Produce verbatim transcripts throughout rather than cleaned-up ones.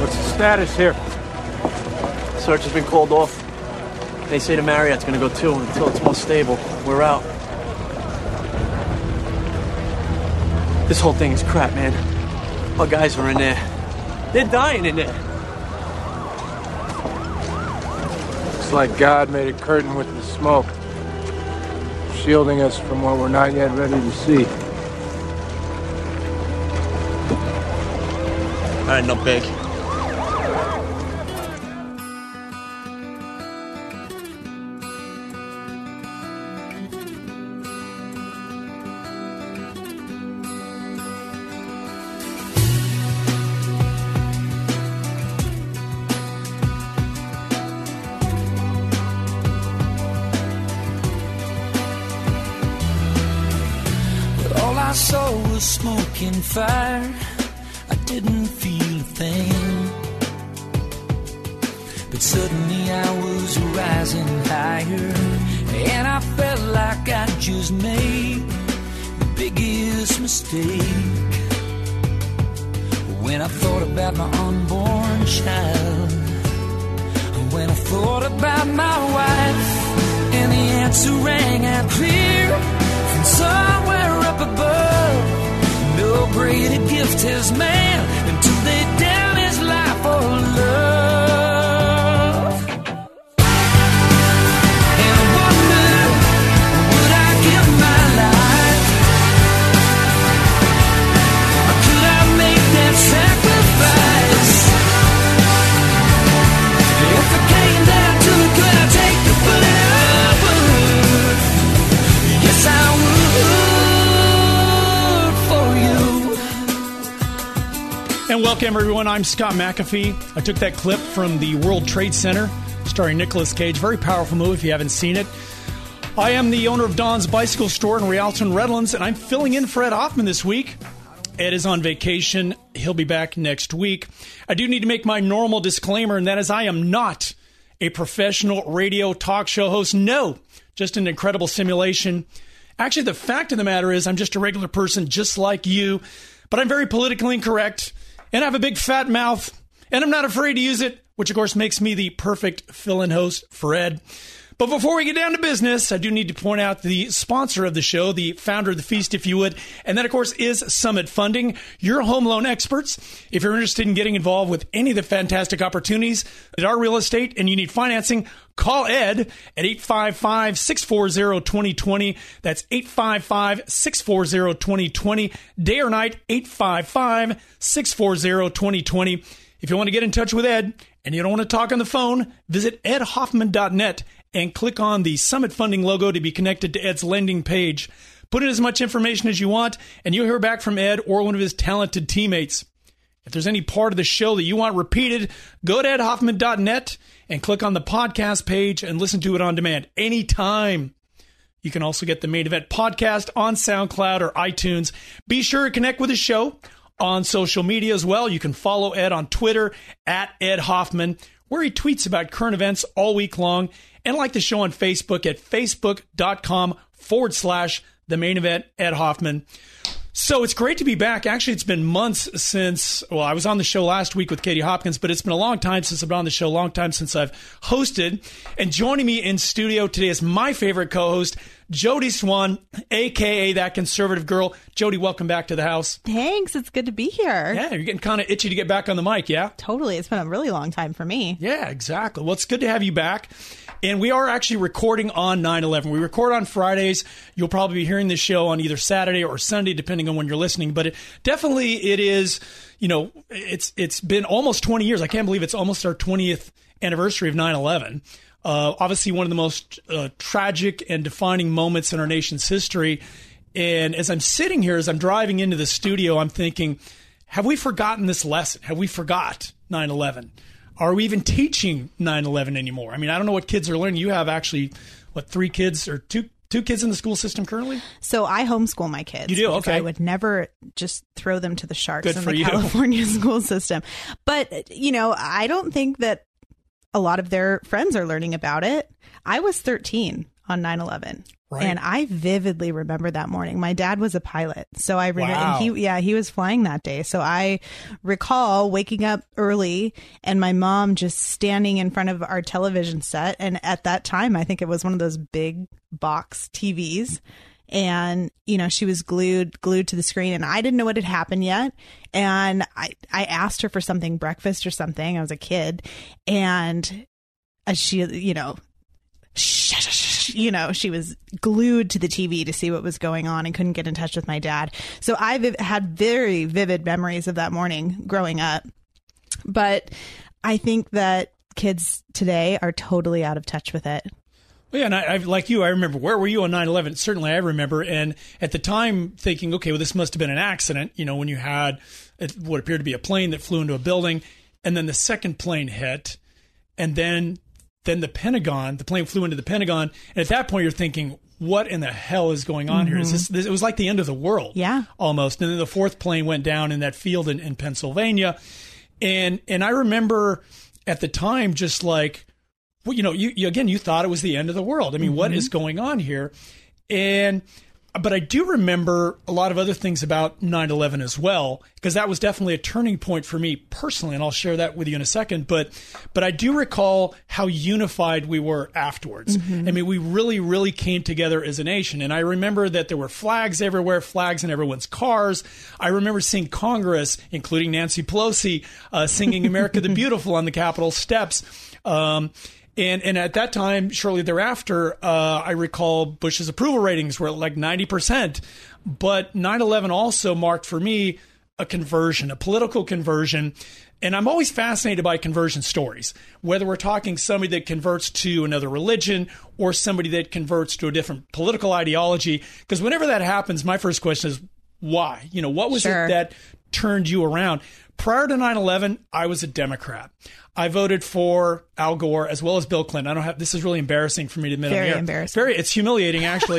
What's the status here? Search has been called off. They say the Marriott's going to go too until it's more stable. We're out. This whole thing is crap, man. Our guys are in there. They're dying in there. It's like God made a curtain with the smoke, shielding us from what we're not yet ready to see. All right, not big. I saw was smoke and fire. I didn't feel a thing, but suddenly I was rising higher, and I felt like I just made the biggest mistake. When I thought about my unborn child, when I thought about my wife, and the answer rang out clear from somewhere up above. No greater gift has man than to lay down his life for love. And I wonder, would I give my life? Or could I make that sacrifice? If I came down to it, could I take the bullet? I would. Yes, I would. And welcome, everyone. I'm Scott McAfee. I took that clip from the World Trade Center, starring Nicolas Cage. Very powerful movie if you haven't seen it. I am the owner of Don's Bicycle Store in Rialto and Redlands, and I'm filling in for Ed Hoffman this week. Ed is on vacation. He'll be back next week. I do need to make my normal disclaimer, and that is I am not a professional radio talk show host. No, just an incredible simulation. Actually, the fact of the matter is I'm just a regular person just like you, but I'm very politically incorrect. And I have a big fat mouth, and I'm not afraid to use it, which, of course, makes me the perfect fill-in host for Ed. But before we get down to business, I do need to point out the sponsor of the show, the founder of the feast, if you would. And that, of course, is Summit Funding, your home loan experts. If you're interested in getting involved with any of the fantastic opportunities that are real estate and you need financing, call Ed at eight five five, six four zero, two zero two zero. That's eight five five, six four zero, two zero two zero. Day or night, eight five five, six four zero, two zero two zero. If you want to get in touch with Ed and you don't want to talk on the phone, visit ed hoffman dot net and click on the Summit Funding logo to be connected to Ed's landing page. Put in as much information as you want, and you'll hear back from Ed or one of his talented teammates. If there's any part of the show that you want repeated, go to ed hoffman dot net and click on the podcast page and listen to it on demand anytime. You can also get the Main Event podcast on SoundCloud or iTunes. Be sure to connect with the show on social media as well. You can follow Ed on Twitter at Ed Hoffman, where he tweets about current events all week long, and like the show on Facebook at facebook.com forward slash the main event Ed Hoffman. So it's great to be back. Actually, it's been months since, well, I was on the show last week with Katie Hopkins, but it's been a long time since I've been on the show, a long time since I've hosted. And joining me in studio today is my favorite co-host, Jodi Swann, a k a that conservative girl. Jodi, welcome back to the house. Thanks. It's good to be here. Yeah, you're getting kind of itchy to get back on the mic, yeah? Totally. It's been a really long time for me. Yeah, exactly. Well, it's good to have you back. And we are actually recording on nine eleven. We record on Fridays. You'll probably be hearing this show on either Saturday or Sunday, depending on when you're listening. But it, definitely it is, you know, it's it's been almost twenty years. I can't believe it's almost our twentieth anniversary of nine eleven. Uh, obviously, one of the most uh, tragic and defining moments in our nation's history. And as I'm sitting here, as I'm driving into the studio, I'm thinking, Have we forgotten this lesson? Have we forgot nine eleven? Are we even teaching nine eleven anymore? I mean, I don't know what kids are learning. You have actually, what, three kids or two two kids in the school system currently? So I homeschool my kids. You do? Okay. I would never just throw them to the sharks Good in the you. California school system. But, you know, I don't think that a lot of their friends are learning about it. I was thirteen on nine eleven. Right. And I vividly remember that morning. My dad was a pilot, so I re- wow. and he yeah he was flying that day. So I recall waking up early and my mom just standing in front of our television set. And at that time, I think it was one of those big box T Vs, and you know she was glued glued to the screen. And I didn't know what had happened yet. And I I asked her for something, breakfast or something. I was a kid, and as she you know. Shut up. You know, she was glued to the T V to see what was going on and couldn't get in touch with my dad. So I've had very vivid memories of that morning growing up. But I think that kids today are totally out of touch with it. Well, yeah, and I, I, like you, I remember, where were you on nine eleven? Certainly I remember. And at the time thinking, okay, well, this must have been an accident, you know, when you had what appeared to be a plane that flew into a building. And then the second plane hit. And then... Then the Pentagon, the plane flew into the Pentagon. And at that point, you're thinking, what in the hell is going on mm-hmm. here? Is this, this, it was like the end of the world. Yeah. Almost. And then the fourth plane went down in that field in, in Pennsylvania. And and I remember at the time, just like, well, you know, you, you again, you thought it was the end of the world. I mean, mm-hmm. what is going on here? And but I do remember a lot of other things about nine eleven as well, because that was definitely a turning point for me personally. And I'll share that with you in a second. But but I do recall how unified we were afterwards. Mm-hmm. I mean, we really, really came together as a nation. And I remember that there were flags everywhere, flags in everyone's cars. I remember seeing Congress, including Nancy Pelosi, uh, singing America the Beautiful on the Capitol steps. Um And and at that time, shortly thereafter, uh, I recall Bush's approval ratings were like ninety percent. But nine eleven also marked for me a conversion, a political conversion. And I'm always fascinated by conversion stories, whether we're talking somebody that converts to another religion or somebody that converts to a different political ideology. Because whenever that happens, my first question is, why? You know, what was Sure. it that turned you around? Prior to nine eleven, I was a Democrat. I voted for Al Gore as well as Bill Clinton. I don't have, this is really embarrassing for me to admit. Very embarrassing. Very, it's humiliating, actually.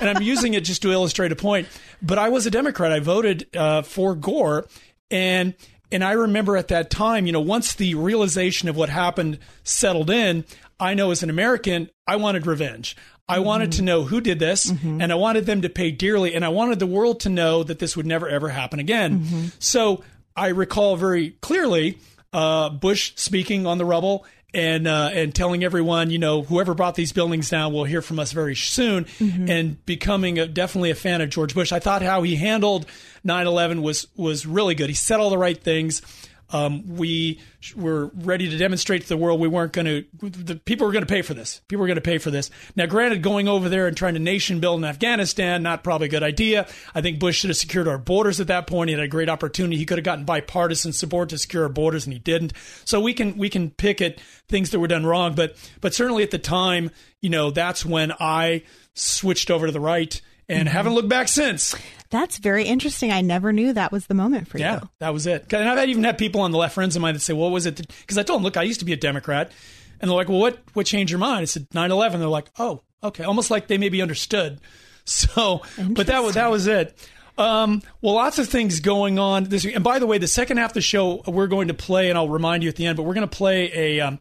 And I'm using it just to illustrate a point. But I was a Democrat. I voted uh, for Gore. And and I remember at that time, you know, once the realization of what happened settled in, I know as an American, I wanted revenge. I wanted mm-hmm. to know who did this, mm-hmm. and I wanted them to pay dearly. And I wanted the world to know that this would never, ever happen again. Mm-hmm. So I recall very clearly uh, Bush speaking on the rubble and uh, and telling everyone, you know, whoever brought these buildings down will hear from us very soon, mm-hmm. and becoming a, definitely a fan of George Bush. I thought how he handled nine eleven was was really good. He said all the right things. Um, we were ready to demonstrate to the world we weren't going to, the people were going to pay for this. People were going to pay for this. Now, granted, going over there and trying to nation build in Afghanistan, not probably a good idea. I think Bush should have secured our borders at that point. He had a great opportunity. He could have gotten bipartisan support to secure our borders, and he didn't. So we can we can pick at things that were done wrong. But but certainly at the time, you know, that's when I switched over to the right and mm-hmm. haven't looked back since. That's very interesting. I never knew that was the moment for yeah, you. Yeah, that was it. And I've even had people on the left, friends of mine, that say, well, what was it? Because I told them, look, I used to be a Democrat. And they're like, well, what, what changed your mind? I said, nine eleven. They're like, oh, okay. Almost like they maybe understood. So, but that was that was it. Um, well, lots of things going on this week. And by the way, the second half of the show, we're going to play, and I'll remind you at the end, but we're going to play a... Um,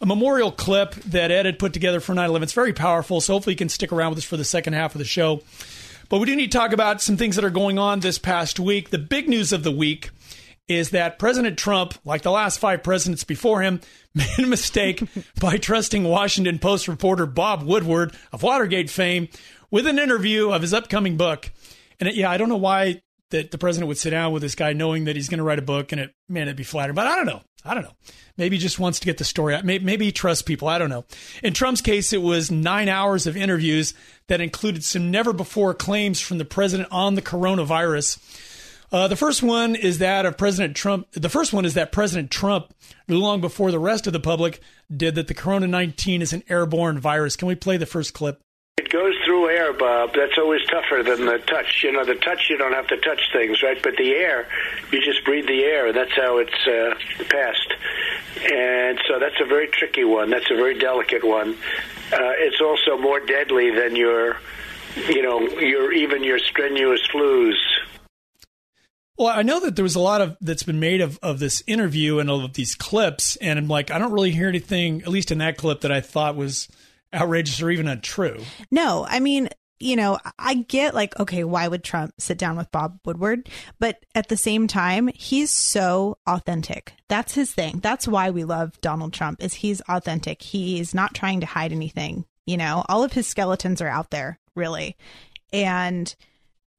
A memorial clip that Ed had put together for nine eleven. It's very powerful, so hopefully you can stick around with us for the second half of the show. But we do need to talk about some things that are going on this past week. The big news of the week is that President Trump, like the last five presidents before him, made a mistake by trusting Washington Post reporter Bob Woodward of Watergate fame with an interview of his upcoming book. And it, yeah, I don't know why that the president would sit down with this guy knowing that he's going to write a book, and it, man, it'd be flattering. But I don't know. I don't know. Maybe he just wants to get the story out. Maybe, maybe he trusts people. I don't know. In Trump's case, it was nine hours of interviews that included some never-before claims from the president on the coronavirus. Uh, the first one is that of President Trump. The first one is that President Trump, long before the rest of the public, did that the corona nineteen is an airborne virus. Can we play the first clip? goes through air, Bob. That's always tougher than the touch. You know, the touch, you don't have to touch things, right? But the air, you just breathe the air. That's how it's uh, passed. And so that's a very tricky one. That's a very delicate one. Uh, it's also more deadly than your, you know, your even your strenuous flus. Well, I know that there was a lot of that's been made of, of this interview and all of these clips, and I'm like, I don't really hear anything, at least in that clip, that I thought was outrageous or even untrue. No, I mean, you know, I get like, okay, why would Trump sit down with Bob Woodward? But at the same time, he's so authentic. That's his thing. That's why we love Donald Trump, is he's authentic. He's not trying to hide anything. You know, all of his skeletons are out there, really. And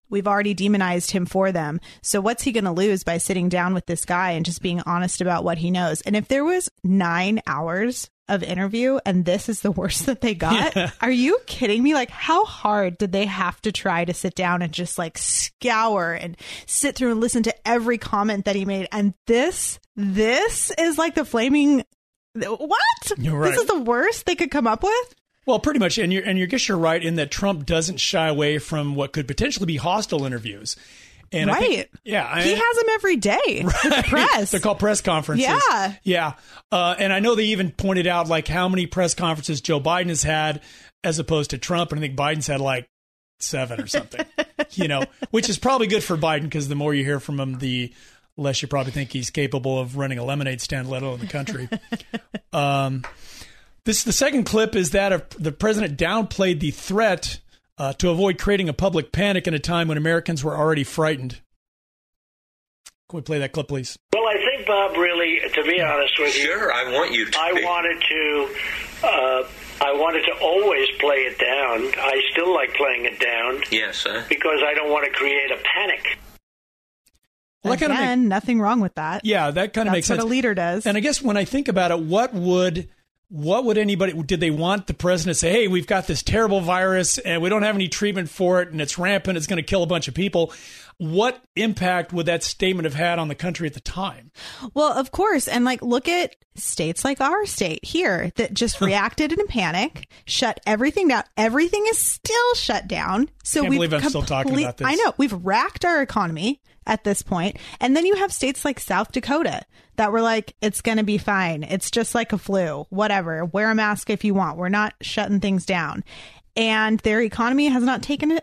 we've already demonized him for them. So what's he going to lose by sitting down with this guy and just being honest about what he knows? And if there was nine hours of interview and this is the worst that they got, yeah. Are you kidding me? Like, how hard did they have to try to sit down and just like scour and sit through and listen to every comment that he made? And this, this is like the flaming, what? You're right. This is the worst they could come up with? Well, pretty much. And you and you guess you're right in that Trump doesn't shy away from what could potentially be hostile interviews. And right. I think, yeah. I, he has them every day. Right. The press. They're called press conferences. Yeah. Yeah. Uh, and I know they even pointed out like how many press conferences Joe Biden has had as opposed to Trump. And I think Biden's had like seven or something, you know, which is probably good for Biden because the more you hear from him, the less you probably think he's capable of running a lemonade stand, let alone the country. um This the second clip is that of the president downplayed the threat uh, to avoid creating a public panic in a time when Americans were already frightened. Can we play that clip, please? Well, I think, Bob, really, to be honest with you, sure, I want you to. I be. wanted to. Uh, I wanted to always play it down. I still like playing it down. Yes, sir. Because I don't want to create a panic. Well, Again, that kind of make, nothing wrong with that. Yeah, that kind of That's makes sense. That's what a leader does. And I guess when I think about it, what would What would anybody, did they want the president to say, hey, we've got this terrible virus and we don't have any treatment for it and it's rampant, it's going to kill a bunch of people. What impact would that statement have had on the country at the time? Well, of course. And like, look at states like our state here that just reacted in a panic, shut everything down. Everything is still shut down. So I can't believe I'm comple- still talking about this. I know. We've racked our economy at this point. And then you have states like South Dakota that were like, it's going to be fine. It's just like a flu, whatever. Wear a mask if you want. We're not shutting things down. And their economy has not taken a,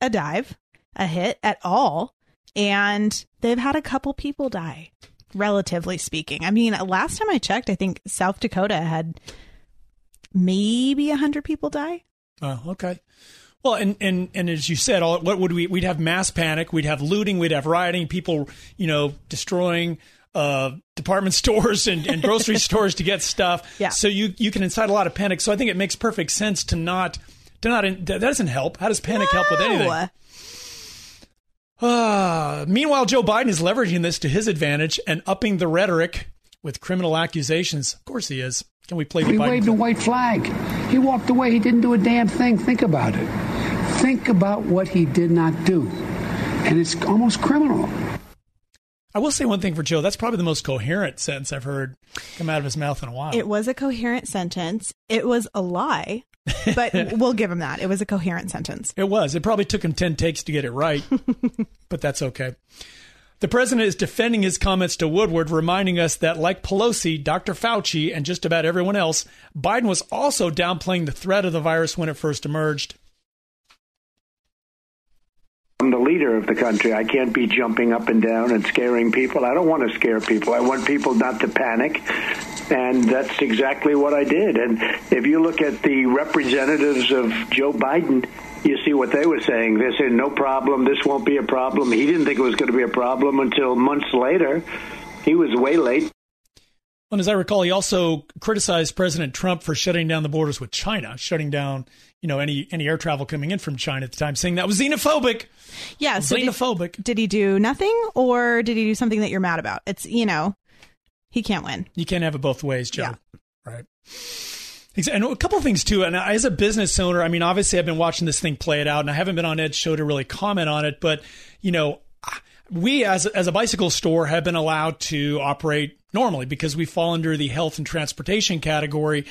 a dive, a hit at all. And they've had a couple people die, relatively speaking. I mean, last time I checked, I think South Dakota had maybe one hundred people die. Oh, okay. Well, and, and, and as you said, all, what would we, we'd have mass panic, we'd have looting, we'd have rioting, people, you know, destroying uh, department stores and, and grocery stores to get stuff. Yeah. So you, you can incite a lot of panic. So I think it makes perfect sense to not, to not, that doesn't help. How does panic no. help with anything? Uh, meanwhile, Joe Biden is leveraging this to his advantage and upping the rhetoric with criminal accusations. Of course he is. Can we play the He Biden waved clip? A white flag. He walked away. He didn't do a damn thing. Think about it. Think about what he did not do. And it's almost criminal. I will say one thing for Joe. That's probably the most coherent sentence I've heard come out of his mouth in a while. It was a coherent sentence. It was a lie, but we'll give him that. It was a coherent sentence. It was. It probably took him ten takes to get it right, but that's okay. The president is defending his comments to Woodward, reminding us that, like Pelosi, Doctor Fauci, and just about everyone else, Biden was also downplaying the threat of the virus when it first emerged. I'm the leader of the country. I can't be jumping up and down and scaring people. I don't want to scare people. I want people not to panic. And that's exactly what I did. And if you look at the representatives of Joe Biden, you see what they were saying. They said, no problem. This won't be a problem. He didn't think it was going to be a problem until months later. He was way late. And as I recall, he also criticized President Trump for shutting down the borders with China, shutting down, you know, any any air travel coming in from China at the time, saying that was xenophobic. Yeah. So xenophobic. Did, did he do nothing, or did he do something that you're mad about? It's, you know, he can't win. You can't have it both ways, Joe. Yeah. Right. And a couple of things, too. And as a business owner, I mean, obviously, I've been watching this thing play it out, and I haven't been on Ed's show to really comment on it. But, you know, we as, as a bicycle store have been allowed to operate normally because we fall under the health and transportation category.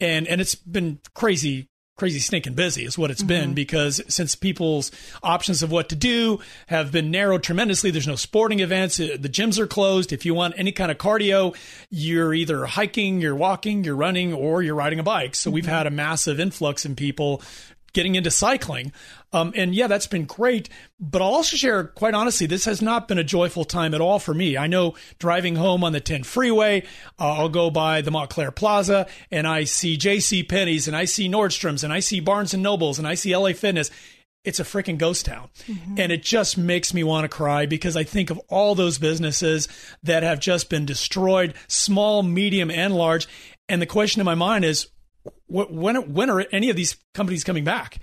And, and it's been crazy crazy stinking busy is what it's mm-hmm. been, because since people's options of what to do have been narrowed tremendously, there's no sporting events. The gyms are closed. If you want any kind of cardio, you're either hiking, you're walking, you're running, or you're riding a bike. So mm-hmm. we've had a massive influx in people getting into cycling. Um, and yeah, that's been great. But I'll also share, quite honestly, this has not been a joyful time at all for me. I know driving home on the ten freeway, uh, I'll go by the Montclair Plaza and I see J C Penney's and I see Nordstrom's and I see Barnes and Noble's and I see L A Fitness. It's a freaking ghost town. Mm-hmm. And it just makes me want to cry, because I think of all those businesses that have just been destroyed, small, medium, and large. And the question in my mind is, When when are any of these companies coming back?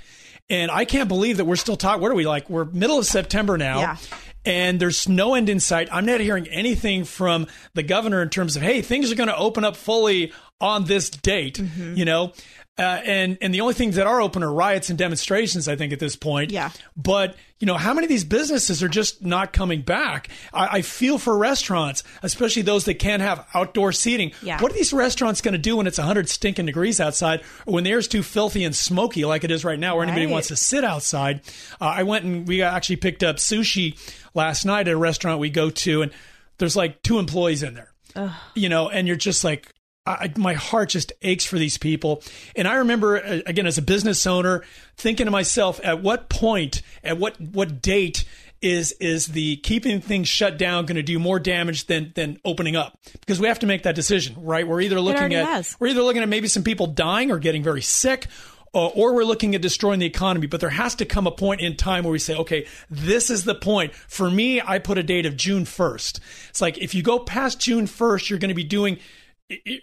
And I can't believe that we're still talking. What are we, like? We're middle of September now, yeah. and there's no end in sight. I'm not hearing anything from the governor in terms of, hey, things are going to open up fully on this date, mm-hmm. you know. Uh, and and the only things that are open are riots and demonstrations, I think, at this point. Yeah. But you know, how many of these businesses are just not coming back? I, I feel for restaurants, especially those that can't have outdoor seating. Yeah. What are these restaurants going to do when it's one hundred stinking degrees outside, or when the air's too filthy and smoky like it is right now, where right. anybody wants to sit outside? Uh, I went and we actually picked up sushi last night at a restaurant we go to, and there's like two employees in there. Ugh. You know, and you're just like, I, my heart just aches for these people. And I remember, again, as a business owner, thinking to myself, at what point, at what what date is is the keeping things shut down going to do more damage than than opening up? Because we have to make that decision, right? We're either looking at has. we're either looking at maybe some people dying or getting very sick, or, or we're looking at destroying the economy. But there has to come a point in time where we say, okay, this is the point. For me, I put a date of June first. It's like, if you go past June first, you're going to be doing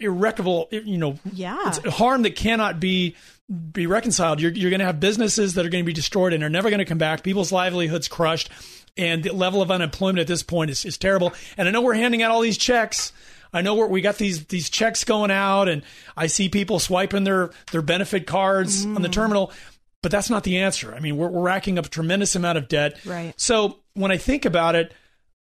irreparable, you know, yeah. it's harm that cannot be be reconciled. You're, you're going to have businesses that are going to be destroyed and are never going to come back. People's livelihoods crushed, and the level of unemployment at this point is, is terrible. And I know we're handing out all these checks. I know we're, we got these these checks going out, and I see people swiping their their benefit cards mm. on the terminal, but that's not the answer. I mean, we're, we're racking up a tremendous amount of debt. Right. So when I think about it,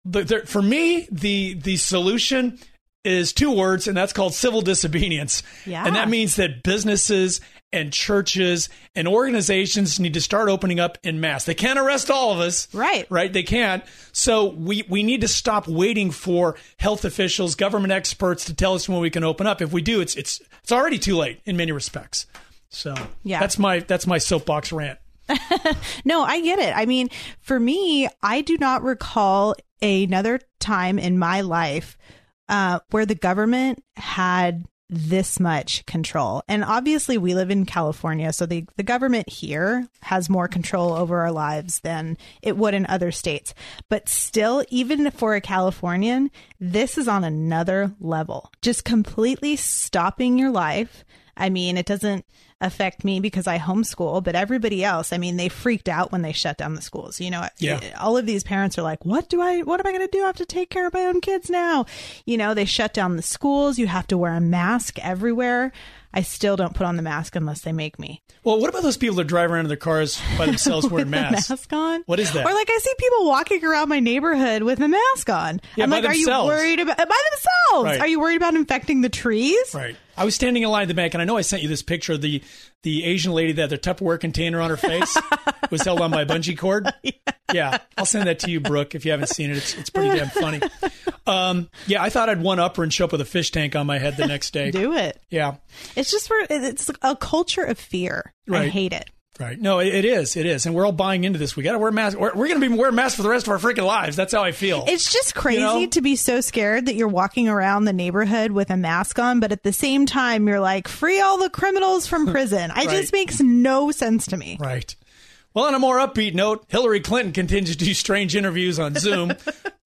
the, the, for me, the the solution is two words, and that's called civil disobedience. Yeah. And that means that businesses and churches and organizations need to start opening up en masse. They can't arrest all of us. Right. Right. They can't. So we, we need to stop waiting for health officials, government experts to tell us when we can open up. If we do, it's it's it's already too late in many respects. So yeah. that's my that's my soapbox rant. No, I get it. I mean, for me, I do not recall another time in my life Uh, where the government had this much control. And obviously we live in California, so the, the government here has more control over our lives than it would in other states. But still, even for a Californian, this is on another level. Just completely stopping your life. I mean, it doesn't affect me because I homeschool, but everybody else, I mean, they freaked out when they shut down the schools. You know, yeah. all of these parents are like, what do I, what am I going to do? I have to take care of my own kids now. You know, they shut down the schools. You have to wear a mask everywhere. I still don't put on the mask unless they make me. Well, what about those people that drive around in their cars by themselves wearing masks? Mask on? What is that? Or like I see people walking around my neighborhood with a mask on. Yeah, I'm by like, themselves. Are you worried about by themselves? Right. Are you worried about infecting the trees? Right. I was standing in line at the bank, and I know I sent you this picture of the, the Asian lady that had the Tupperware container on her face. It was held on by a bungee cord. Yeah. yeah. I'll send that to you, Brooke, if you haven't seen it. It's it's pretty damn funny. Um, yeah, I thought I'd one-upper and show up with a fish tank on my head the next day. Do it. Yeah. It's just for, it's a culture of fear. Right. I hate it. Right. No, it is. It is. And we're all buying into this. We got to wear masks. We're, we're going to be wearing masks for the rest of our freaking lives. That's how I feel. It's just crazy you know? to be so scared that you're walking around the neighborhood with a mask on. But at the same time, you're like, free all the criminals from prison. It right. just makes no sense to me. Right. Well, on a more upbeat note, Hillary Clinton continues to do strange interviews on Zoom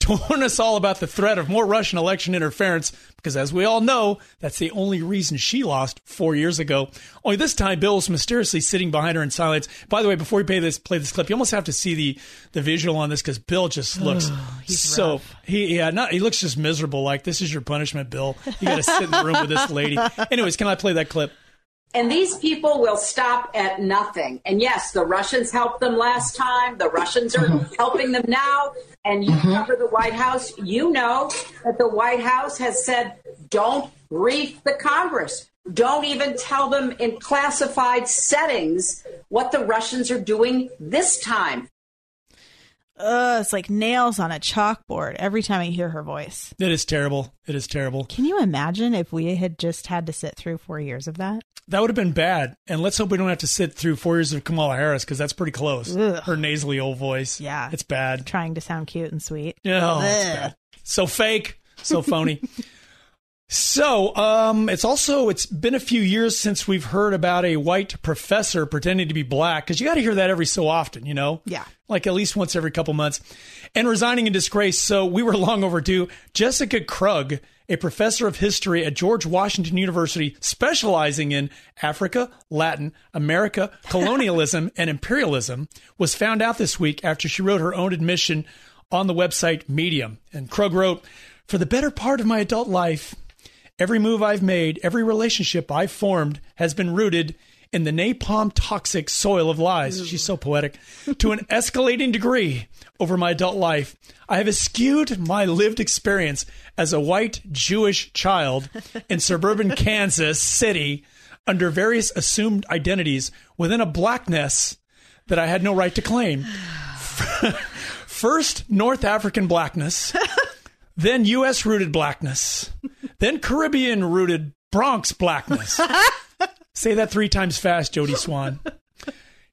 to warn us all about the threat of more Russian election interference, because as we all know, that's the only reason she lost four years ago. Only this time, Bill was mysteriously sitting behind her in silence. By the way, before we play this, play this clip, you almost have to see the, the visual on this, because Bill just looks oh, so... Rough. He yeah, not, he looks just miserable, like, this is your punishment, Bill. You got to sit in the room with this lady. Anyways, can I play that clip? And these people will stop at nothing. And yes, the Russians helped them last time. The Russians are mm-hmm. helping them now. And you mm-hmm. cover the White House. You know that the White House has said, don't brief the Congress. Don't even tell them in classified settings what the Russians are doing this time. Ugh, it's like nails on a chalkboard every time I hear her voice. It is terrible. It is terrible. Can you imagine if we had just had to sit through four years of that? That would have been bad. And let's hope we don't have to sit through four years of Kamala Harris, because that's pretty close. Ugh. Her nasally old voice. Yeah. It's bad. Trying to sound cute and sweet. No, it's bad. So fake. So phony. So, um, it's also, it's been a few years since we've heard about a white professor pretending to be black, because you got to hear that every so often, you know? Yeah. Like at least once every couple months. And resigning in disgrace, so we were long overdue. Jessica Krug, a professor of history at George Washington University, specializing in Africa, Latin America, colonialism, and imperialism, was found out this week after she wrote her own admission on the website Medium. And Krug wrote, "For the better part of my adult life, every move I've made, every relationship I've formed has been rooted in the napalm toxic soil of lies." Ooh. She's so poetic. "To an escalating degree over my adult life, I have eschewed my lived experience as a white Jewish child in suburban Kansas City under various assumed identities within a blackness that I had no right to claim. First, North African blackness, then U S rooted blackness, then Caribbean-rooted Bronx blackness." Say that three times fast, Jodi Swann.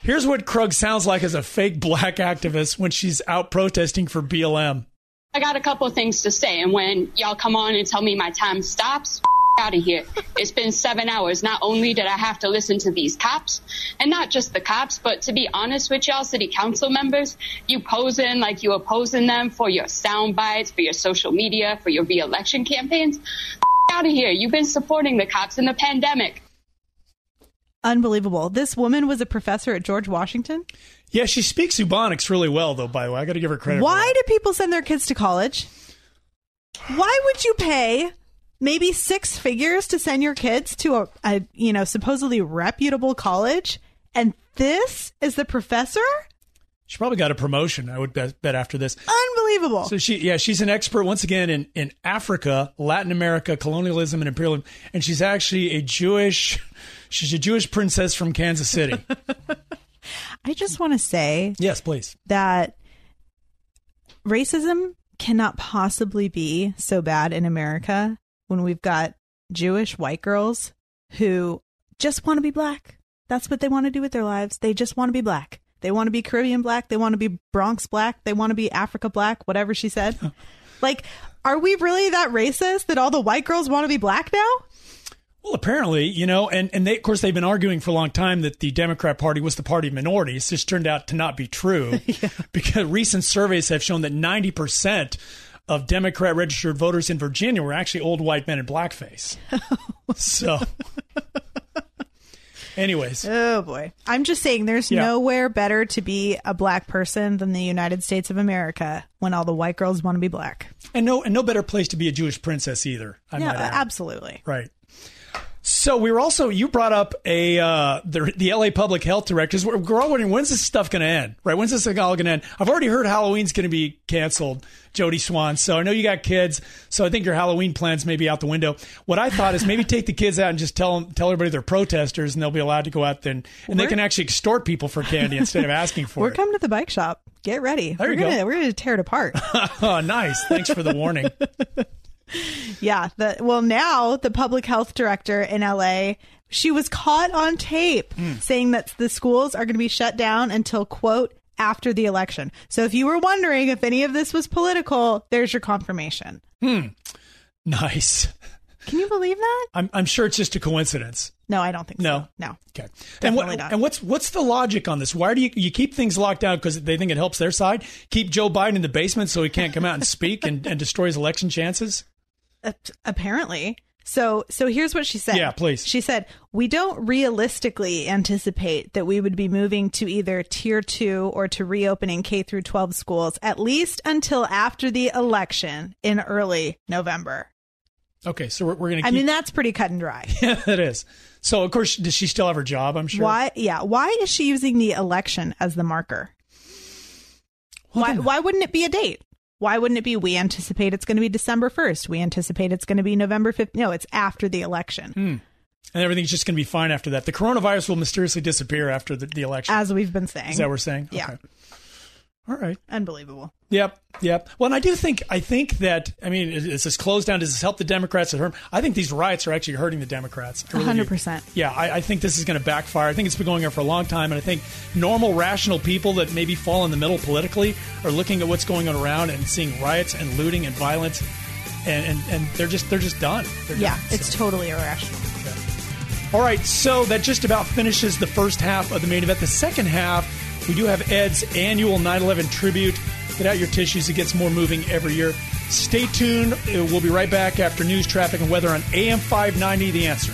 Here's what Krug sounds like as a fake black activist when she's out protesting for B L M. "I got a couple of things to say, and when y'all come on and tell me my time stops, out of here. It's been seven hours. Not only did I have to listen to these cops, and not just the cops, but to be honest with y'all, city council members, you posing like you opposing them for your sound bites, for your social media, for your re-election campaigns. Out of here. You've been supporting the cops in the pandemic." Unbelievable. This woman was a professor at George Washington? Yeah, she speaks Ebonics really well, though, by the way. I got to give her credit. Why do people send their kids to college? Why would you pay maybe six figures to send your kids to a, a, you know, supposedly reputable college? And this is the professor? She probably got a promotion, I would bet, bet after this. Unbelievable. So she, yeah, she's an expert once again in, in Africa, Latin America, colonialism and imperialism. And she's actually a Jewish, she's a Jewish princess from Kansas City. I just want to say. Yes, please. That racism cannot possibly be so bad in America when we've got Jewish white girls who just want to be black. That's what they want to do with their lives. They just want to be black. They want to be Caribbean black. They want to be Bronx black. They want to be Africa black, whatever she said. Like, are we really that racist that all the white girls want to be black now? Well, apparently, you know, and, and they, of course, they've been arguing for a long time that the Democrat Party was the party of minorities. This turned out to not be true. Yeah. Because recent surveys have shown that ninety percent of Democrat registered voters in Virginia were actually old white men in blackface. So anyways. Oh, boy. I'm just saying there's yeah. nowhere better to be a black person than the United States of America when all the white girls want to be black. And no and no better place to be a Jewish princess either. I yeah, might add. Absolutely. Right. So we were also, you brought up a uh, the, the L A public health directors. We're, we're all wondering, when's this stuff going to end, right? When's this all going to end? I've already heard Halloween's going to be canceled, Jodi Swann. So I know you got kids, so I think your Halloween plans may be out the window. What I thought is maybe take the kids out and just tell them, tell everybody they're protesters, and they'll be allowed to go out there, and, and they can actually extort people for candy instead of asking for we're it. We're coming to the bike shop. Get ready. There we're you gonna, go. We're going to tear it apart. Oh, nice. Thanks for the warning. Yeah. The, well, now the public health director in L A, she was caught on tape mm. saying that the schools are going to be shut down until, quote, after the election. So if you were wondering if any of this was political, there's your confirmation. Mm. Nice. Can you believe that? I'm, I'm sure it's just a coincidence. No, I don't think no. so. No. Okay. And, what, and what's what's the logic on this? Why do you, you keep things locked down because they think it helps their side? Keep Joe Biden in the basement so he can't come out and speak and, and destroy his election chances? Apparently. So so here's what she said. Yeah, please. She said, "We don't realistically anticipate that we would be moving to either tier two or to reopening K through twelve schools, at least until after the election in early November." Okay, so we're, we're going to keep... I mean, that's pretty cut and dry. Yeah, it is. So, of course, does she still have her job, I'm sure? Why? Yeah. Why is she using the election as the marker? Well, why, then... why wouldn't it be a date? Why wouldn't it be, we anticipate it's going to be December first. We anticipate it's going to be November fifth. No, it's after the election. Mm. And everything's just going to be fine after that. The coronavirus will mysteriously disappear after the, the election. As we've been saying. Is that what we're saying? Yeah. Okay. All right. Unbelievable. Yep. Yep. Well, and I do think, I think that, I mean, is this closed down? Does this help the Democrats? I think these riots are actually hurting the Democrats. Really one hundred percent. Do. Yeah. I, I think this is going to backfire. I think it's been going on for a long time. And I think normal, rational people that maybe fall in the middle politically are looking at what's going on around and seeing riots and looting and violence. And, and, and they're just, they're just done. They're yeah. Done, so. It's totally irrational. Yeah. All right. So that just about finishes the first half of the main event. The second half, we do have Ed's annual nine eleven tribute. Get out your tissues. It gets more moving every year. Stay tuned. We'll be right back after news, traffic, and weather on A M five ninety, The Answer.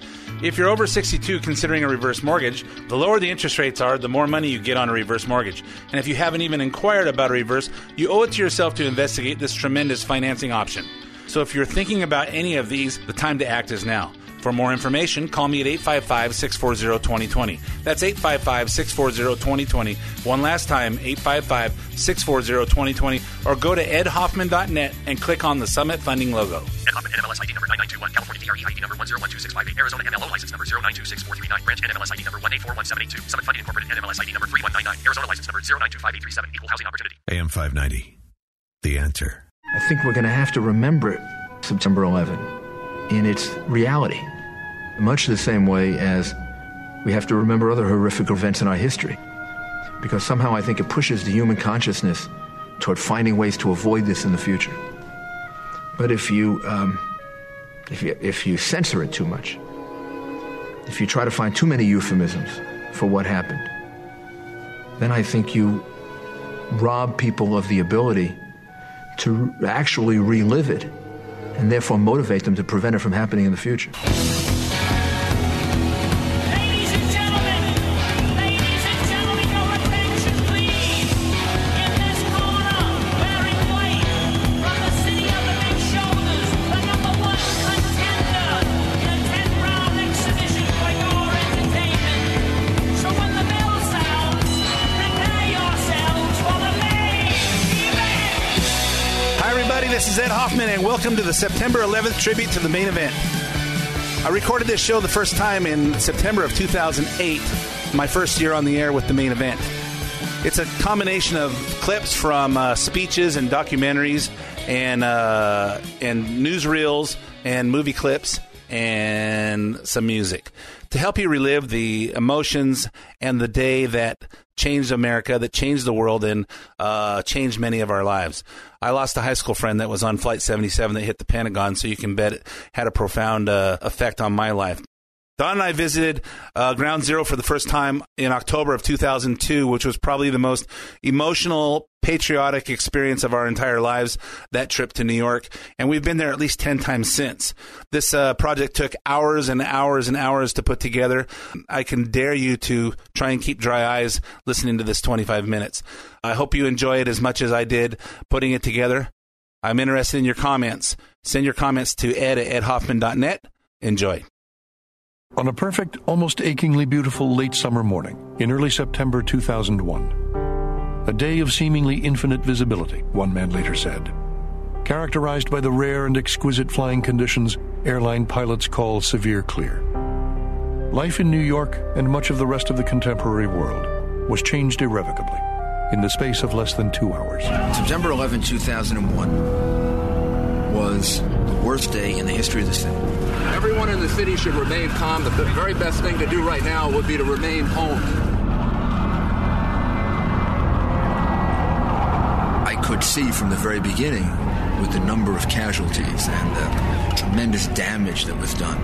If you're over sixty-two considering a reverse mortgage, the lower the interest rates are, the more money you get on a reverse mortgage. And if you haven't even inquired about a reverse, you owe it to yourself to investigate this tremendous financing option. So if you're thinking about any of these, the time to act is now. For more information, call me at eight five five, six four zero, two zero two zero. That's eight five five, six four zero, two zero two zero. One last time, eight five five, six four zero, two zero two zero. Or go to ed hoffman dot net and click on the Summit Funding logo. Ed Hoffman, N M L S I D number nine nine two one, California D R E I D number one zero one two six five eight, Arizona M L O license number zero nine two six four three nine, branch N M L S I D number one eight four one seven eight two, Summit Funding Incorporated N M L S I D number three one nine nine, Arizona license number zero nine two five eight three seven, equal housing opportunity. A M five ninety, The Answer. I think we're going to have to remember September eleventh. In its reality, much the same way as we have to remember other horrific events in our history, because somehow I think it pushes the human consciousness toward finding ways to avoid this in the future. But if you, um, if you, if you censor it too much, if you try to find too many euphemisms for what happened, then I think you rob people of the ability to actually relive it, and therefore motivate them to prevent it from happening in the future. Ladies and gentlemen, ladies and gentlemen, your attention please. In this corner, wearing white, from the city of the big shoulders, the number one contender in a ten-round exhibition by Gore Entertainment. So when the bell sounds, prepare yourselves for the main event. Hi, everybody. This is Ed Hoffman, and welcome to the September eleventh tribute to The Main Event. I recorded this show the first time in September of two thousand eight, my first year on the air with The Main Event. It's a combination of clips from uh, speeches and documentaries and uh, and newsreels and movie clips and some music to help you relive the emotions and the day that changed America, that changed the world, and uh, changed many of our lives. I lost a high school friend that was on Flight seventy-seven that hit the Pentagon, so you can bet it had a profound uh, effect on my life. Don and I visited uh, Ground Zero for the first time in October of two thousand two, which was probably the most emotional, patriotic experience of our entire lives, that trip to New York. And we've been there at least ten times since. This uh, project took hours and hours and hours to put together. I can dare you to try and keep dry eyes listening to this twenty-five minutes. I hope you enjoy it as much as I did putting it together. I'm interested in your comments. Send your comments to ed at edhoffman dot net. Enjoy. On a perfect, almost achingly beautiful late summer morning in early September two thousand one, a day of seemingly infinite visibility, one man later said, characterized by the rare and exquisite flying conditions airline pilots call severe clear. Life in New York and much of the rest of the contemporary world was changed irrevocably in the space of less than two hours. September eleventh, two thousand one was the worst day in the history of the city. Everyone in the city should remain calm. The very best thing to do right now would be to remain home. I could see from the very beginning with the number of casualties and the tremendous damage that was done,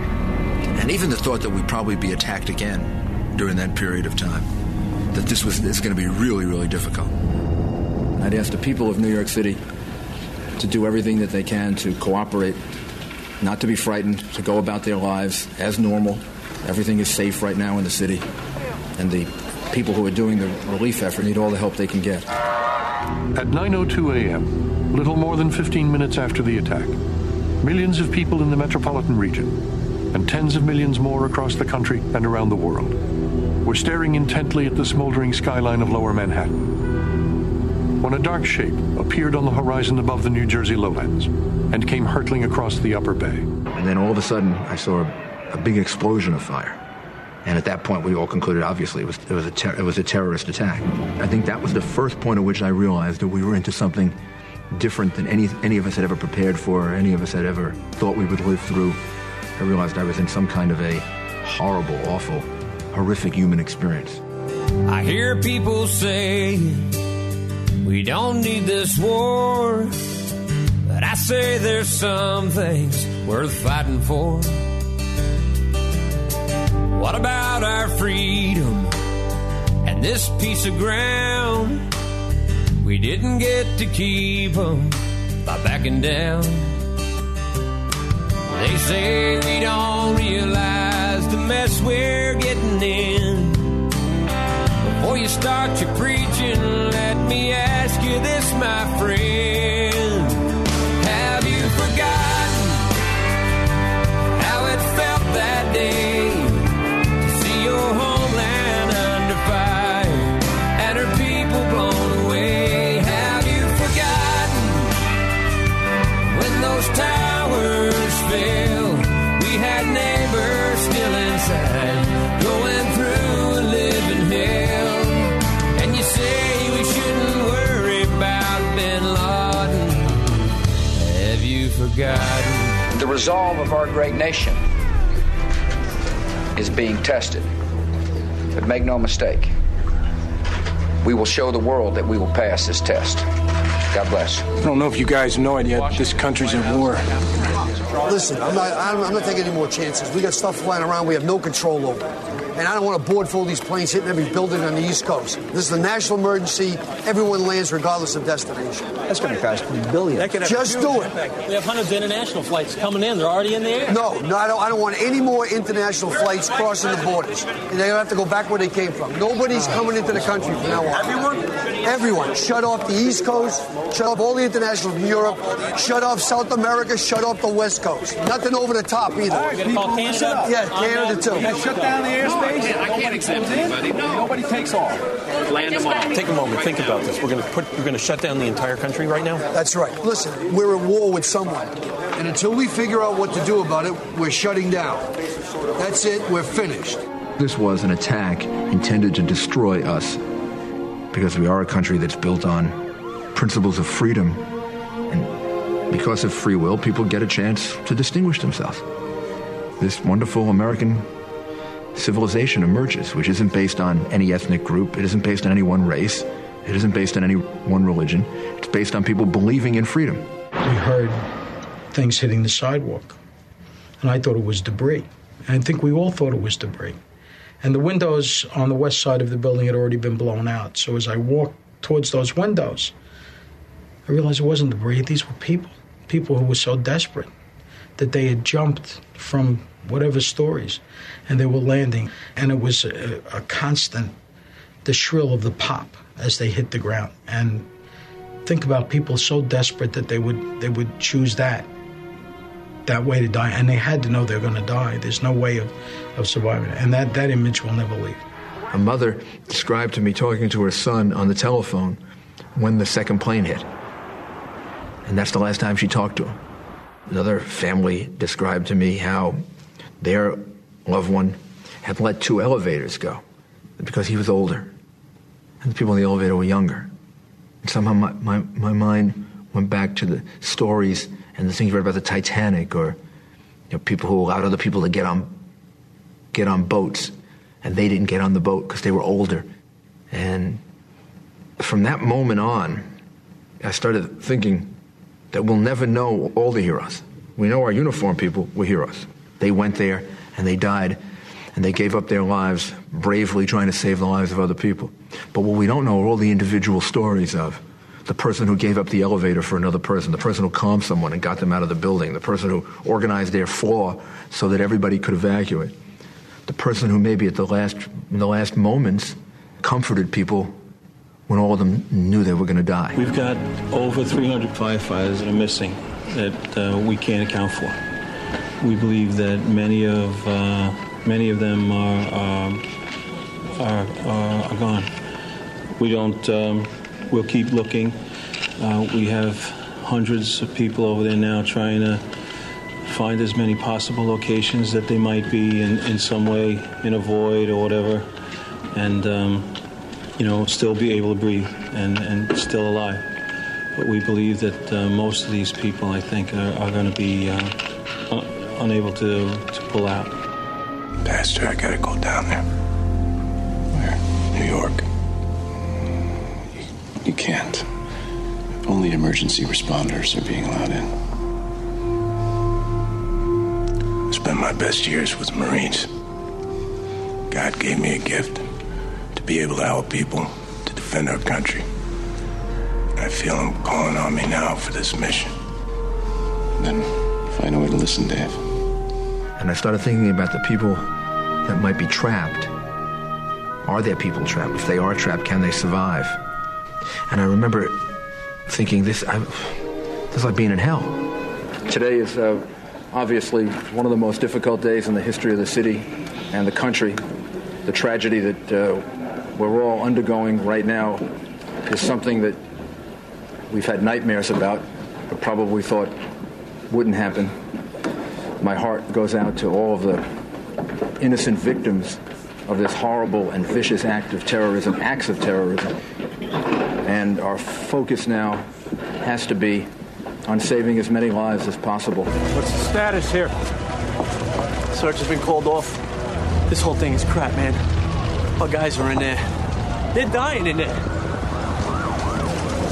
and even the thought that we'd probably be attacked again during that period of time, that this was it's going to be really, really difficult. I'd ask the people of New York City to do everything that they can to cooperate, not to be frightened, to go about their lives as normal. Everything is safe right now in the city, and the people who are doing the relief effort need all the help they can get. At nine oh two a.m., little more than fifteen minutes after the attack, millions of people in the metropolitan region and tens of millions more across the country and around the world were staring intently at the smoldering skyline of Lower Manhattan when a dark shape appeared on the horizon above the New Jersey lowlands and came hurtling across the Upper Bay. And then all of a sudden, I saw a, a big explosion of fire. And at that point, we all concluded, obviously, it was, it was, a ter- it was a terrorist attack. I think that was the first point at which I realized that we were into something different than any any of us had ever prepared for, or any of us had ever thought we would live through. I realized I was in some kind of a horrible, awful, horrific human experience. I hear people say, we don't need this war. But I say there's some things worth fighting for. What about our freedom and this piece of ground? We didn't get to keep them by backing down. They say we don't realize the mess we're getting in. Before you start your preaching, let me ask you this, my friend. Have you forgotten how it felt that day? God. The resolve of our great nation is being tested. But make no mistake, we will show the world that we will pass this test. God bless. I don't know if you guys know it yet. This country's at war. Listen, I'm not, I'm, I'm not taking any more chances. We got stuff flying around we have no control over. And I don't want a board full of these planes hitting every building on the East Coast. This is a national emergency. Everyone lands regardless of destination. That's going to cost billions. Just do it. We have hundreds of international flights coming in. They're already in the air. No, no, I don't, I don't want any more international flights crossing the borders. And they're going to have to go back where they came from. Nobody's coming into the country from now on. Everyone? Everyone. Shut off the East Coast. Shut off all the international from Europe. Shut off South America. Shut off the West Coast. Nothing over the top either. All right, people, Canada? Yeah, Canada too. Yeah, shut down the airspace. I can't, I can't accept anybody. No. Nobody takes off. Land them all. Take a moment. Think about this. We're going to put. We're going to shut down the entire country right now. That's right. Listen, we're at war with someone, and until we figure out what to do about it, we're shutting down. That's it. We're finished. This was an attack intended to destroy us, because we are a country that's built on principles of freedom, and because of free will, people get a chance to distinguish themselves. This wonderful American civilization emerges, which isn't based on any ethnic group. It isn't based on any one race. It isn't based on any one religion. It's based on people believing in freedom. We heard things hitting the sidewalk, and I thought it was debris. And I think we all thought it was debris. And the windows on the west side of the building had already been blown out. So as I walked towards those windows, I realized it wasn't debris. These were people, people who were so desperate that they had jumped from whatever stories, and they were landing, and it was a, a constant, the shrill of the pop as they hit the ground. And think about people so desperate that they would they would choose that, that way to die, and they had to know they were going to die. There's no way of, of surviving, and that, that image will never leave. A mother described to me talking to her son on the telephone when the second plane hit, and that's the last time she talked to him. Another family described to me how their loved one had let two elevators go because he was older, and the people in the elevator were younger. And somehow my, my, my mind went back to the stories and the things you read about the Titanic, or you know, people who allowed other people to get on, get on boats, and they didn't get on the boat because they were older. And from that moment on, I started thinking that we'll never know all the heroes. We know our uniformed people were heroes. They went there, and they died, and they gave up their lives bravely trying to save the lives of other people. But what we don't know are all the individual stories of the person who gave up the elevator for another person, the person who calmed someone and got them out of the building, the person who organized their floor so that everybody could evacuate, the person who maybe at the last, in the last moments comforted people when all of them knew they were going to die. We've got over three hundred firefighters that are missing that uh, we can't account for. We believe that many of uh, many of them are are, are, are gone. We don't. Um, we'll keep looking. Uh, we have hundreds of people over there now trying to find as many possible locations that they might be in, in some way in a void or whatever, and um, you know, still be able to breathe and, and still alive. But we believe that uh, most of these people, I think, are, are going to be uh, un- unable to, to pull out. Pastor, I got to go down there. Where? New York. You, you can't. Only emergency responders are being allowed in. I spent my best years with Marines. God gave me a gift to be able to help people, to defend our country. I feel him calling on me now for this mission. Then find a way to listen, Dave. And I started thinking about the people that might be trapped. Are there people trapped? If they are trapped, can they survive? And I remember thinking, this, I, this is like being in hell. Today is uh, obviously one of the most difficult days in the history of the city and the country. The tragedy that uh, we're all undergoing right now is something that we've had nightmares about, but probably thought wouldn't happen. My heart goes out to all of the innocent victims of this horrible and vicious act of terrorism, acts of terrorism. And our focus now has to be on saving as many lives as possible. What's the status here? Search has been called off. This whole thing is crap, man. Our guys are in there. They're dying in there.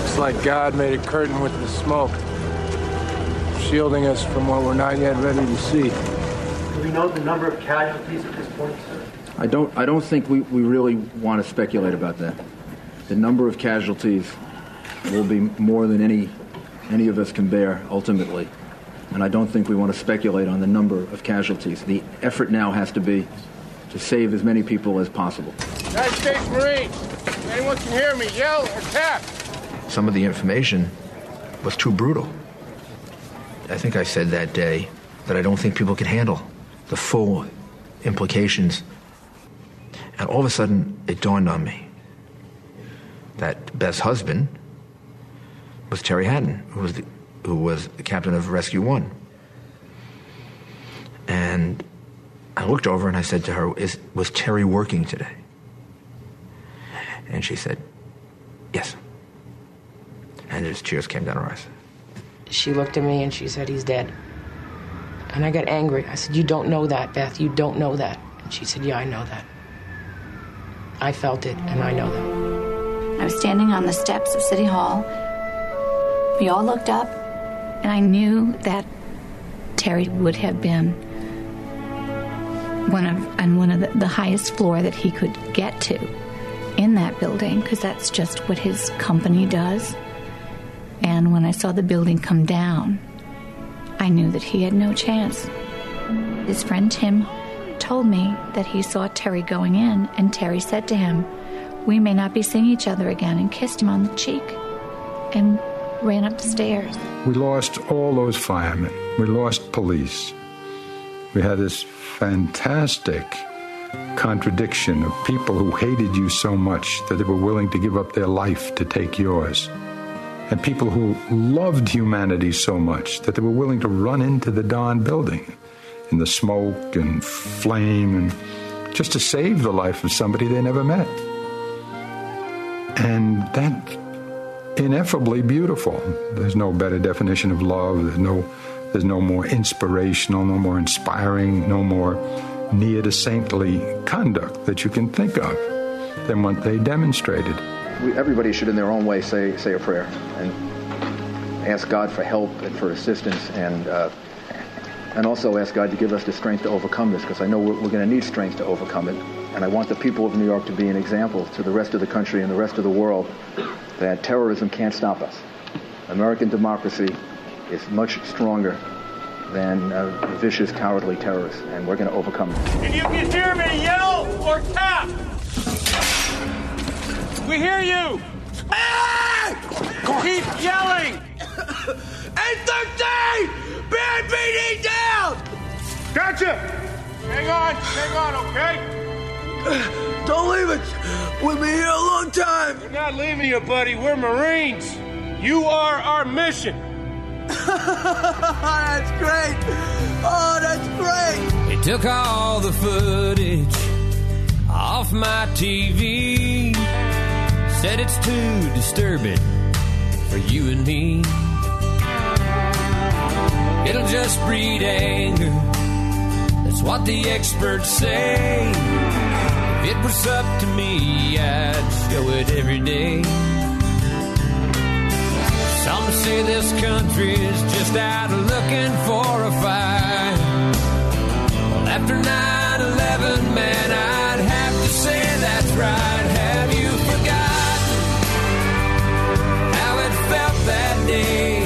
It's like God made a curtain with the smoke, shielding us from what we're not yet ready to see. Do we know the number of casualties at this point, sir? I don't, I don't think we, we really want to speculate about that. The number of casualties will be more than any, any of us can bear, ultimately. And I don't think we want to speculate on the number of casualties. The effort now has to be to save as many people as possible. United States Marines, if anyone can hear me, yell or tap. Some of the information was too brutal. I think I said that day that I don't think people could handle the full implications. And all of a sudden, it dawned on me that Beth's husband was Terry Hatton, who was the, who was the captain of Rescue One. And I looked over and I said to her, Is, was Terry working today? And she said, yes. And just tears came down her eyes. She looked at me and she said, he's dead. And I got angry. I said, you don't know that, Beth. You don't know that. And she said, yeah, I know that. I felt it, and I know that. I was standing on the steps of City Hall. We all looked up, and I knew that Terry would have been one of, on one of the, the highest floor that he could get to in that building, because that's just what his company does. And when I saw the building come down, I knew that he had no chance. His friend Tim told me that he saw Terry going in, and Terry said to him, we may not be seeing each other again, and kissed him on the cheek and ran up the stairs. We lost all those firemen. We lost police. We had this fantastic contradiction of people who hated you so much that they were willing to give up their life to take yours. And people who loved humanity so much that they were willing to run into the Don building in the smoke and flame and just to save the life of somebody they never met. And that's ineffably beautiful. There's no better definition of love. There's no, there's no more inspirational, no more inspiring, no more near to saintly conduct that you can think of than what they demonstrated. We, everybody should, in their own way, say say a prayer and ask God for help and for assistance, and uh, and also ask God to give us the strength to overcome this, because I know we're, we're going to need strength to overcome it. And I want the people of New York to be an example to the rest of the country and the rest of the world that terrorism can't stop us. American democracy is much stronger than uh, vicious, cowardly terrorists, and we're going to overcome it. If you can hear me, yell or tap! We hear you! Hey! Keep yelling! eight thirteen! Bad meeting down! Gotcha! Hang on, hang on, okay? Don't leave us. We'll be here a long time. We're not leaving you, buddy. We're Marines. You are our mission. That's great. Oh, that's great. They took all the footage off my T V. Said it's too disturbing for you and me. It'll just breed anger. That's what the experts say. If it was up to me, I'd show it every day. Some say this country's just out looking for a fight. Well, after nine eleven, man, I'd have to say that's right. Have you forgotten how it felt that day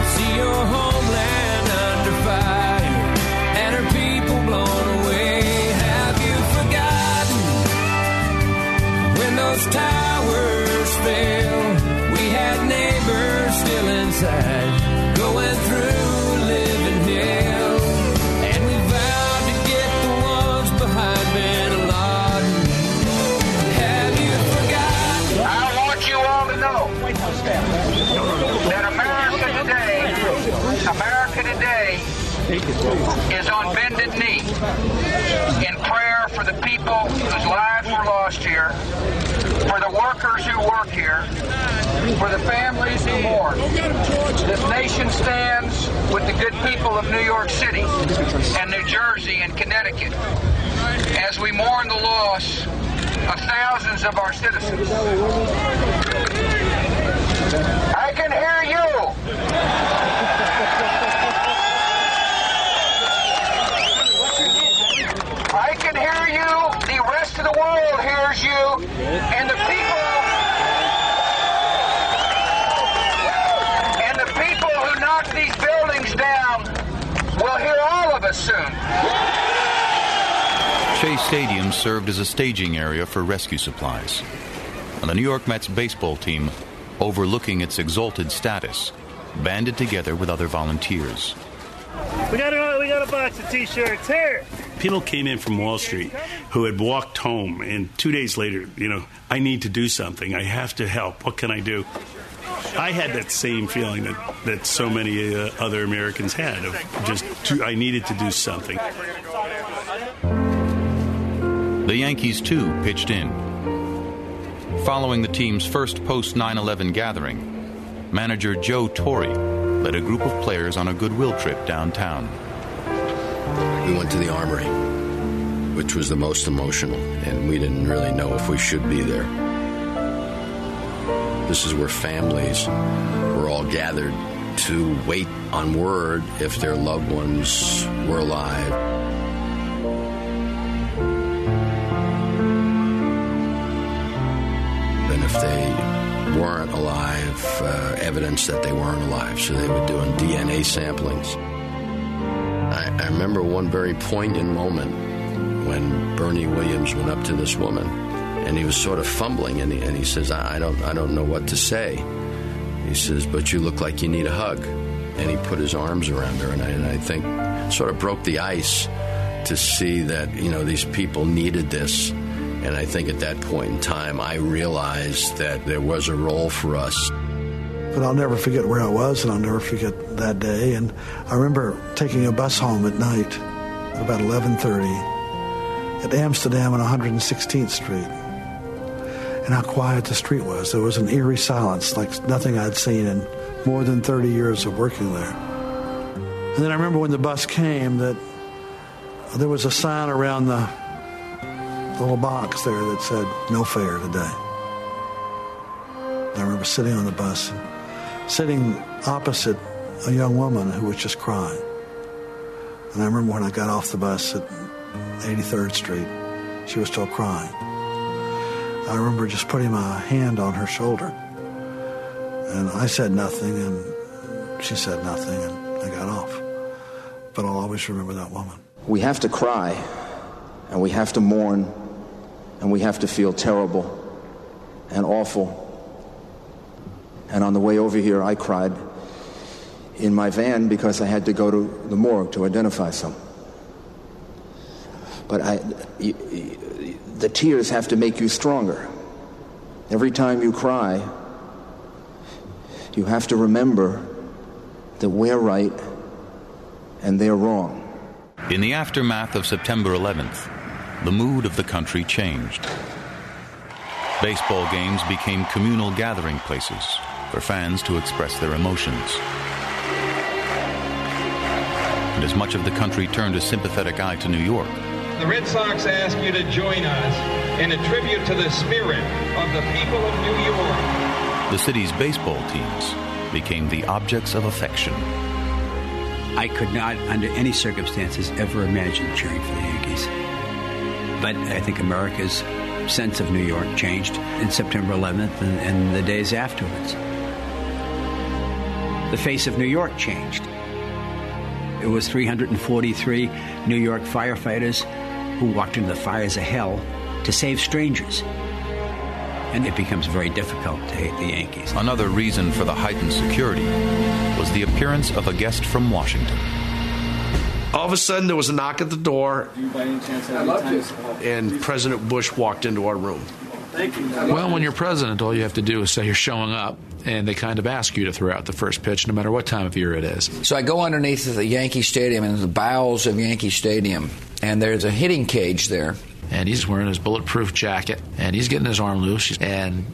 to see your homeland under fire and her people blown away? Have you forgotten when those towers fell? Neighbors still inside, going through living hell, and we vowed to get the ones behind Bin Laden. Have you forgotten? I want you all to know that America today, America today, is on bended knee in prayer for the people whose lives were lost here, for the workers who work here, for the families who mourn. This nation stands with the good people of New York City and New Jersey and Connecticut as we mourn the loss of thousands of our citizens. I can hear you. I can hear you. The rest of the world hears you. And the people... these buildings down, we'll hear all of us soon. Chase Stadium served as a staging area for rescue supplies, and the New York Mets baseball team, overlooking its exalted status, banded together with other volunteers. We got a, we got a box of T-shirts here. People came in from Wall Street who had walked home, and two days later, you know, I need to do something. I have to help. What can I do? I had that same feeling that, that so many uh, other Americans had of just, to, I needed to do something. The Yankees, too, pitched in. Following the team's first post nine eleven gathering, manager Joe Torre led a group of players on a goodwill trip downtown. We went to the Armory, which was the most emotional, and we didn't really know if we should be there. This is where families were all gathered to wait on word if their loved ones were alive. And if they weren't alive, uh, evidence that they weren't alive. So they were doing D N A samplings. I, I remember one very poignant moment when Bernie Williams went up to this woman. And he was sort of fumbling, and he, and he says, I, I don't I don't know what to say. He says, but you look like you need a hug. And he put his arms around her, and I, and I think sort of broke the ice to see that, you know, these people needed this. And I think at that point in time, I realized that there was a role for us. But I'll never forget where I was, and I'll never forget that day. And I remember taking a bus home at night at about eleven thirty at Amsterdam on one hundred sixteenth Street. And how quiet the street was. There was an eerie silence like nothing I'd seen in more than thirty years of working there. And then I remember when the bus came that there was a sign around the little box there that said, no fare today. And I remember sitting on the bus, sitting opposite a young woman who was just crying. And I remember when I got off the bus at eighty-third Street, she was still crying. I remember just putting my hand on her shoulder, and I said nothing, and she said nothing, and I got off. But I'll always remember that woman. We have to cry, and we have to mourn, and we have to feel terrible and awful And on the way over here, I cried in my van because I had to go to the morgue to identify some. But I, you, you, the tears have to make you stronger. Every time you cry, you have to remember that we're right and they're wrong. In the aftermath of September eleventh, the mood of the country changed. Baseball games became communal gathering places for fans to express their emotions. And as much of the country turned a sympathetic eye to New York, the Red Sox ask you to join us in a tribute to the spirit of the people of New York. The city's baseball teams became the objects of affection. I could not, under any circumstances, ever imagine cheering for the Yankees. But I think America's sense of New York changed in September eleventh and, and the days afterwards. The face of New York changed. It was three hundred forty-three New York firefighters who walked into the fires of hell to save strangers. And it becomes very difficult to hate the Yankees. Another reason for the heightened security was the appearance of a guest from Washington. All of a sudden, there was a knock at the door, and President Bush walked into our room. Thank you. Well, when you're president, all you have to do is say you're showing up, and they kind of ask you to throw out the first pitch, no matter what time of year it is. So I go underneath the Yankee Stadium, in the bowels of Yankee Stadium, and there's a hitting cage there. And he's wearing his bulletproof jacket, and he's getting his arm loose, and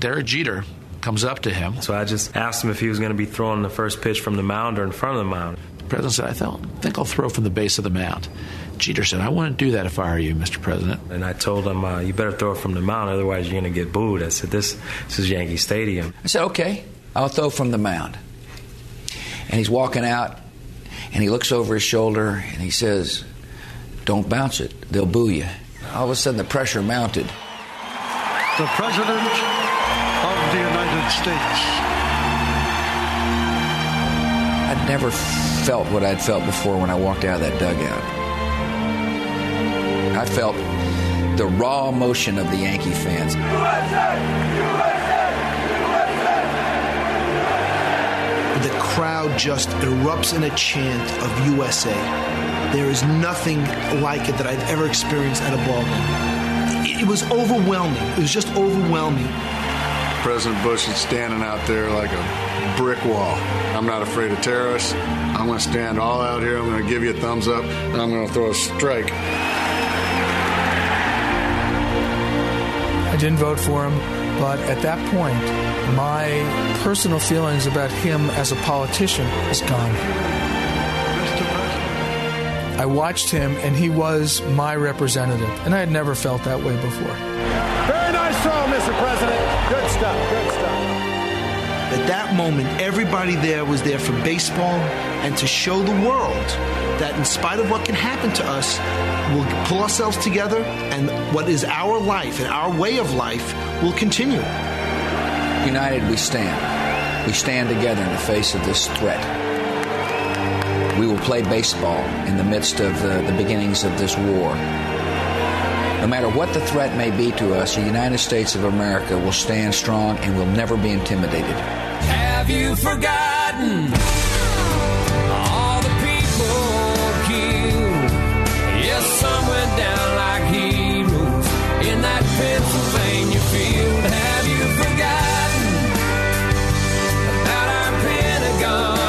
Derek Jeter comes up to him. So I just asked him if he was going to be throwing the first pitch from the mound or in front of the mound. The president said, I th- think I'll throw from the base of the mound. Jeter said, I wouldn't do that if I were you, Mister President. And I told him, uh, you better throw it from the mound, otherwise you're going to get booed. I said, this, this is Yankee Stadium. I said, okay, I'll throw from the mound. And he's walking out, and he looks over his shoulder, and he says, don't bounce it. They'll boo you. All of a sudden, the pressure mounted. The President of the United States. I'd never felt what I'd felt before when I walked out of that dugout. I felt the raw emotion of the Yankee fans. U S A! U S A! U S A! The crowd just erupts in a chant of U S A. There is nothing like it that I've ever experienced at a ball game. It was overwhelming. It was just overwhelming. President Bush is standing out there like a brick wall. I'm not afraid of terrorists. I'm going to stand all out here. I'm going to give you a thumbs up, and I'm going to throw a strike. I didn't vote for him, but at that point, my personal feelings about him as a politician is gone. I watched him, and he was my representative, and I had never felt that way before. Very nice throw, Mister President. Good stuff, good stuff. At that moment, everybody there was there for baseball and to show the world that in spite of what can happen to us, we'll pull ourselves together, and what is our life and our way of life will continue. United we stand. We stand together in the face of this threat. We will play baseball in the midst of the, the beginnings of this war. No matter what the threat may be to us, the United States of America will stand strong and will never be intimidated. Have you forgotten all the people killed? Yes, some went down like heroes in that Pennsylvania field. Have you forgotten about our Pentagon?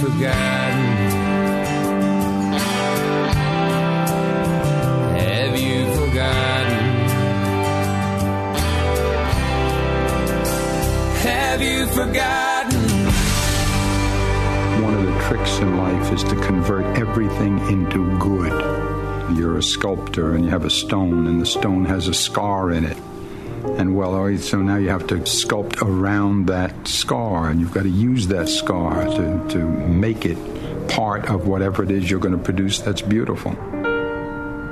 Forgotten? Have you forgotten? Have you forgotten? One of the tricks in life is to convert everything into good. You're a sculptor and you have a stone, and the stone has a scar in it. And well, all right, so now you have to sculpt around that scar, and you've got to use that scar to, to make it part of whatever it is you're going to produce that's beautiful.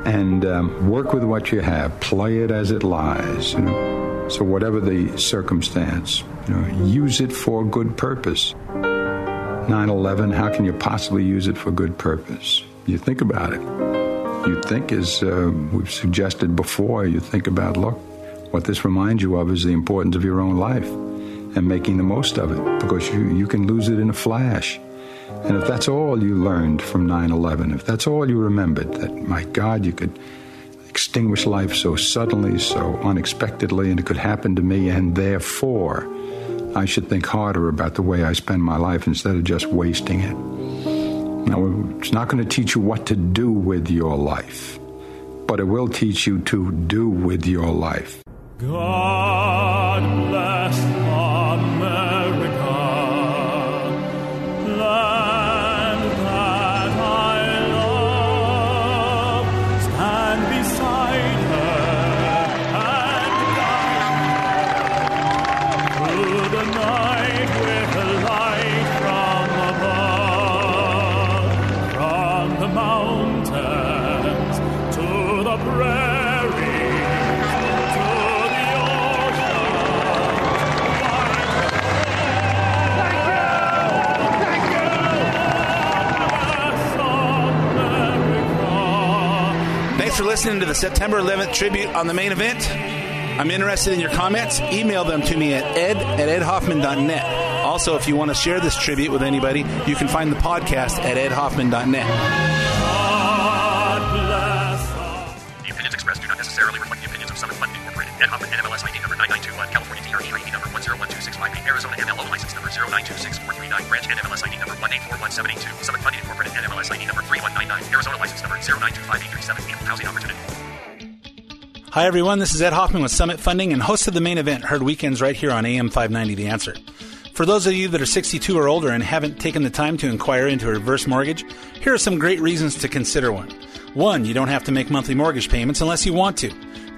and um, work with what you have. Play it as it lies, you know. So whatever the circumstance, you know, use it for good purpose. nine eleven, how can you possibly use it for good purpose? You think about it. You think, as uh, we've suggested before, you think about, look, what this reminds you of is the importance of your own life and making the most of it, because you, you can lose it in a flash. And if that's all you learned from nine eleven, if that's all you remembered, that, my God, you could extinguish life so suddenly, so unexpectedly, and it could happen to me, and therefore I should think harder about the way I spend my life instead of just wasting it. Now, it's not going to teach you what to do with your life, but it will teach you to do with your life. God bless America, land that I love. Stand beside her and guide her through the night with the light from above, from the mountains to the prairie. Thanks for listening to the September eleventh tribute on The Main Event. I'm interested in your comments. Email them to me at ed at edhoffman dot net. Also, if you want to share this tribute with anybody, you can find the podcast at edhoffman dot net. The opinions expressed do not necessarily reflect the opinions of Summit Funding Incorporated. Ed Hoffman, N M L S I D number nine nine two one, California T R E I D number one zero one two six five eight, Arizona M L O license number zero nine two six four three nine, branch N M L S I D number one eight four one seven eight two, Summit Funding Incorporated, N M L S I D number three one nine nine, Arizona license number zero nine two five eight three seven, equal housing opportunity. Hi, everyone. This is Ed Hoffman with Summit Funding and host of The Main Event, heard weekends right here on A M five ninety, The Answer. For those of you that are sixty-two or older and haven't taken the time to inquire into a reverse mortgage, here are some great reasons to consider one. One, you don't have to make monthly mortgage payments unless you want to.